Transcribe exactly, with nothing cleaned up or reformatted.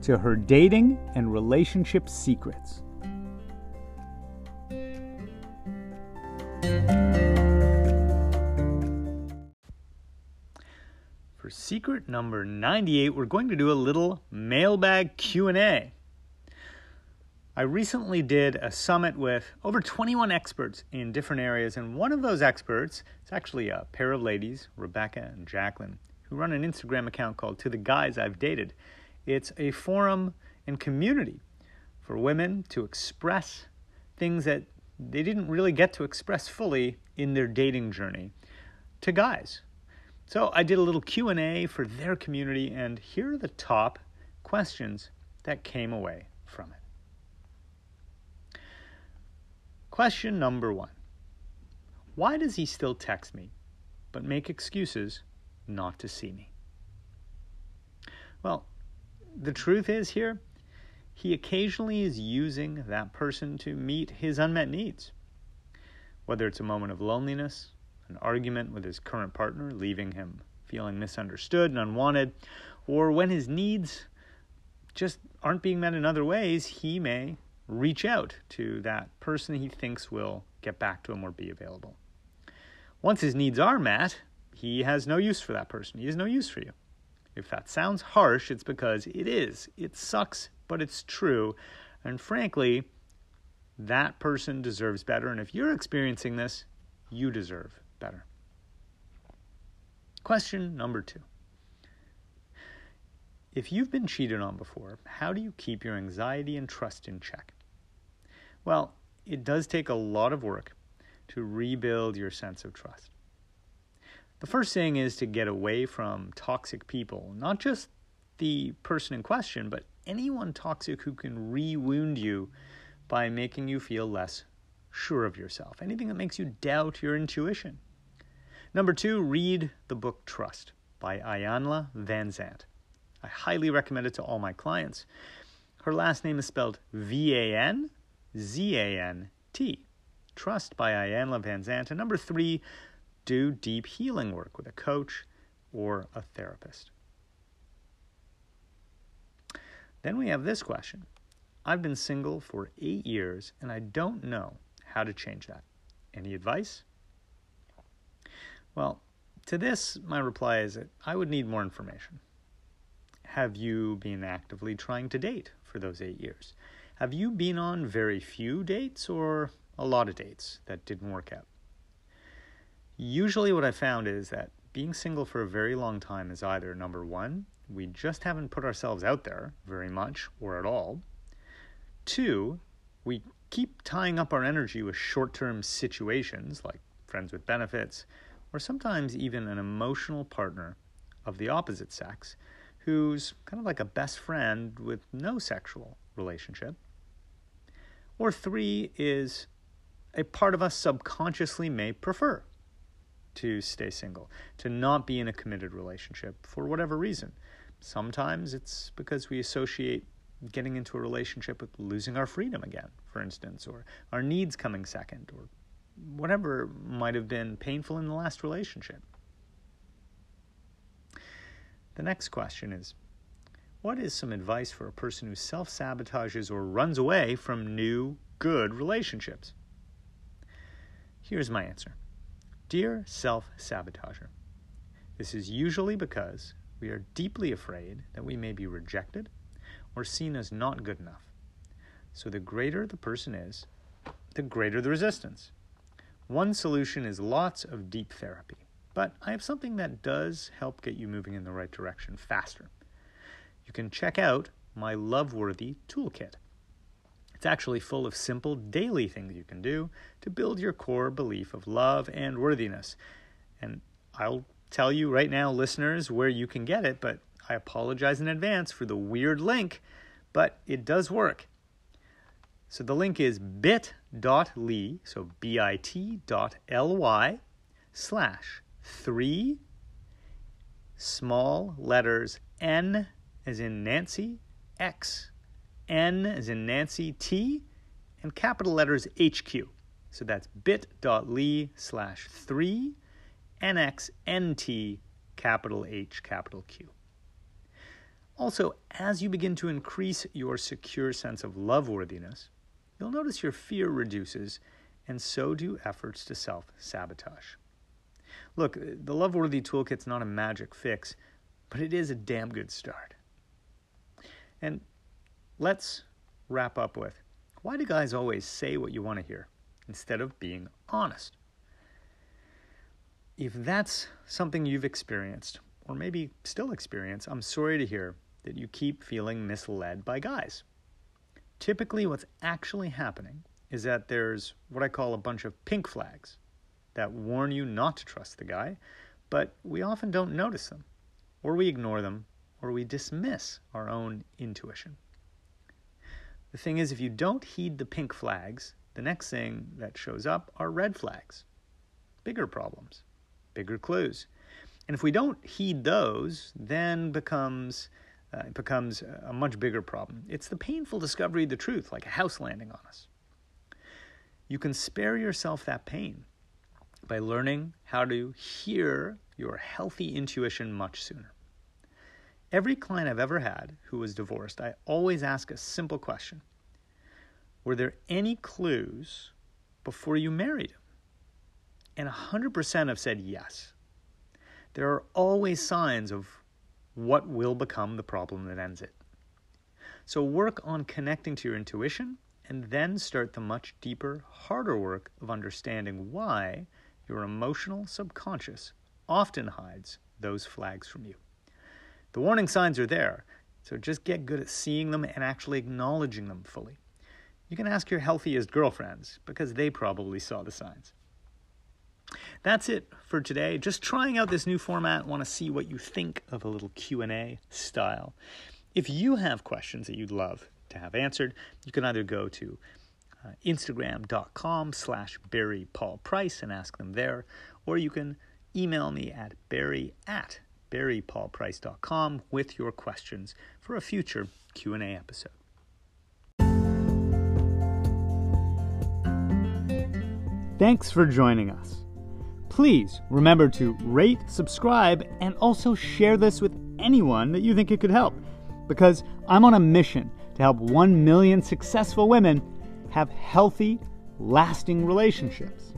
to Her Dating and Relationship Secrets. For secret number ninety-eight, we're going to do a little mailbag Q and A. I recently did a summit with over twenty-one experts in different areas, and one of those experts is actually a pair of ladies, Rebecca and Jacqueline, who run an Instagram account called To the Guys I've Dated. It's a forum and community for women to express things that they didn't really get to express fully in their dating journey to guys. So I did a little Q and A for their community, and here are the top questions that came away from it. Question number one: why does he still text me, but make excuses not to see me? Well, the truth is here, he occasionally is using that person to meet his unmet needs. Whether it's a moment of loneliness, an argument with his current partner, leaving him feeling misunderstood and unwanted, or when his needs just aren't being met in other ways, he may reach out to that person he thinks will get back to him or be available. Once his needs are met, he has no use for that person. He has no use for you. If that sounds harsh, it's because it is. It sucks, but it's true. And frankly, that person deserves better. And if you're experiencing this, you deserve better. Question number two: if you've been cheated on before, how do you keep your anxiety and trust in check? Well, it does take a lot of work to rebuild your sense of trust. The first thing is to get away from toxic people, not just the person in question, but anyone toxic who can re-wound you by making you feel less sure of yourself, anything that makes you doubt your intuition. Number two, read the book Trust by Iyanla Vanzant. I highly recommend it to all my clients. Her last name is spelled V A N Z A N T. Trust by Iyanla Vanzant. And number three, do deep healing work with a coach or a therapist. Then we have this question: I've been single for eight years and I don't know how to change that. Any advice? Well, to this, my reply is that I would need more information. Have you been actively trying to date for those eight years? Have you been on very few dates or a lot of dates that didn't work out? Usually what I found is that being single for a very long time is either, number one, we just haven't put ourselves out there very much or at all. Two, we keep tying up our energy with short-term situations like friends with benefits, or sometimes even an emotional partner of the opposite sex who's kind of like a best friend with no sexual relationship. Or three is a part of us subconsciously may prefer to stay single, to not be in a committed relationship for whatever reason. Sometimes it's because we associate getting into a relationship with losing our freedom again, for instance, or our needs coming second, or whatever might have been painful in the last relationship. The next question is, what is some advice for a person who self-sabotages or runs away from new, good relationships? Here's my answer. Dear self-sabotager, this is usually because we are deeply afraid that we may be rejected or seen as not good enough. So the greater the person is, the greater the resistance. One solution is lots of deep therapy, but I have something that does help get you moving in the right direction faster. You can check out my Loveworthy Toolkit. It's actually full of simple daily things you can do to build your core belief of love and worthiness. And I'll tell you right now, listeners, where you can get it, but I apologize in advance for the weird link, but it does work. So the link is bit dot l y, so B I T dot L Y slash three small letters N as in Nancy, X, N as in Nancy, T, and capital letters H Q. So that's bit dot l y slash three N X N T capital H capital Q. Also, as you begin to increase your secure sense of loveworthiness, you'll notice your fear reduces, and so do efforts to self-sabotage. Look, the Loveworthy Toolkit's not a magic fix, but it is a damn good start. And let's wrap up with, why do guys always say what you want to hear instead of being honest? If that's something you've experienced, or maybe still experience, I'm sorry to hear that you keep feeling misled by guys. Typically, what's actually happening is that there's what I call a bunch of pink flags that warn you not to trust the guy, but we often don't notice them, or we ignore them, or we dismiss our own intuition. The thing is, if you don't heed the pink flags, the next thing that shows up are red flags, bigger problems, bigger clues. And if we don't heed those, then becomes, uh, it becomes a much bigger problem. It's the painful discovery of the truth, like a house landing on us. You can spare yourself that pain by learning how to hear your healthy intuition much sooner. Every client I've ever had who was divorced, I always ask a simple question. Were there any clues before you married him? And one hundred percent have said yes. There are always signs of what will become the problem that ends it. So work on connecting to your intuition and then start the much deeper, harder work of understanding why your emotional subconscious often hides those flags from you. The warning signs are there, so just get good at seeing them and actually acknowledging them fully. You can ask your healthiest girlfriends because they probably saw the signs. That's it for today. Just trying out this new format. Want to see what you think of a little Q and A style. If you have questions that you'd love to have answered, you can either go to uh, instagram.com slash Barry Paul Price and ask them there, or you can email me at barry at barry paul price dot com with your questions for a future Q and A episode. Thanks for joining us. Please remember to rate, subscribe, and also share this with anyone that you think it could help, because I'm on a mission to help one million successful women have healthy, lasting relationships.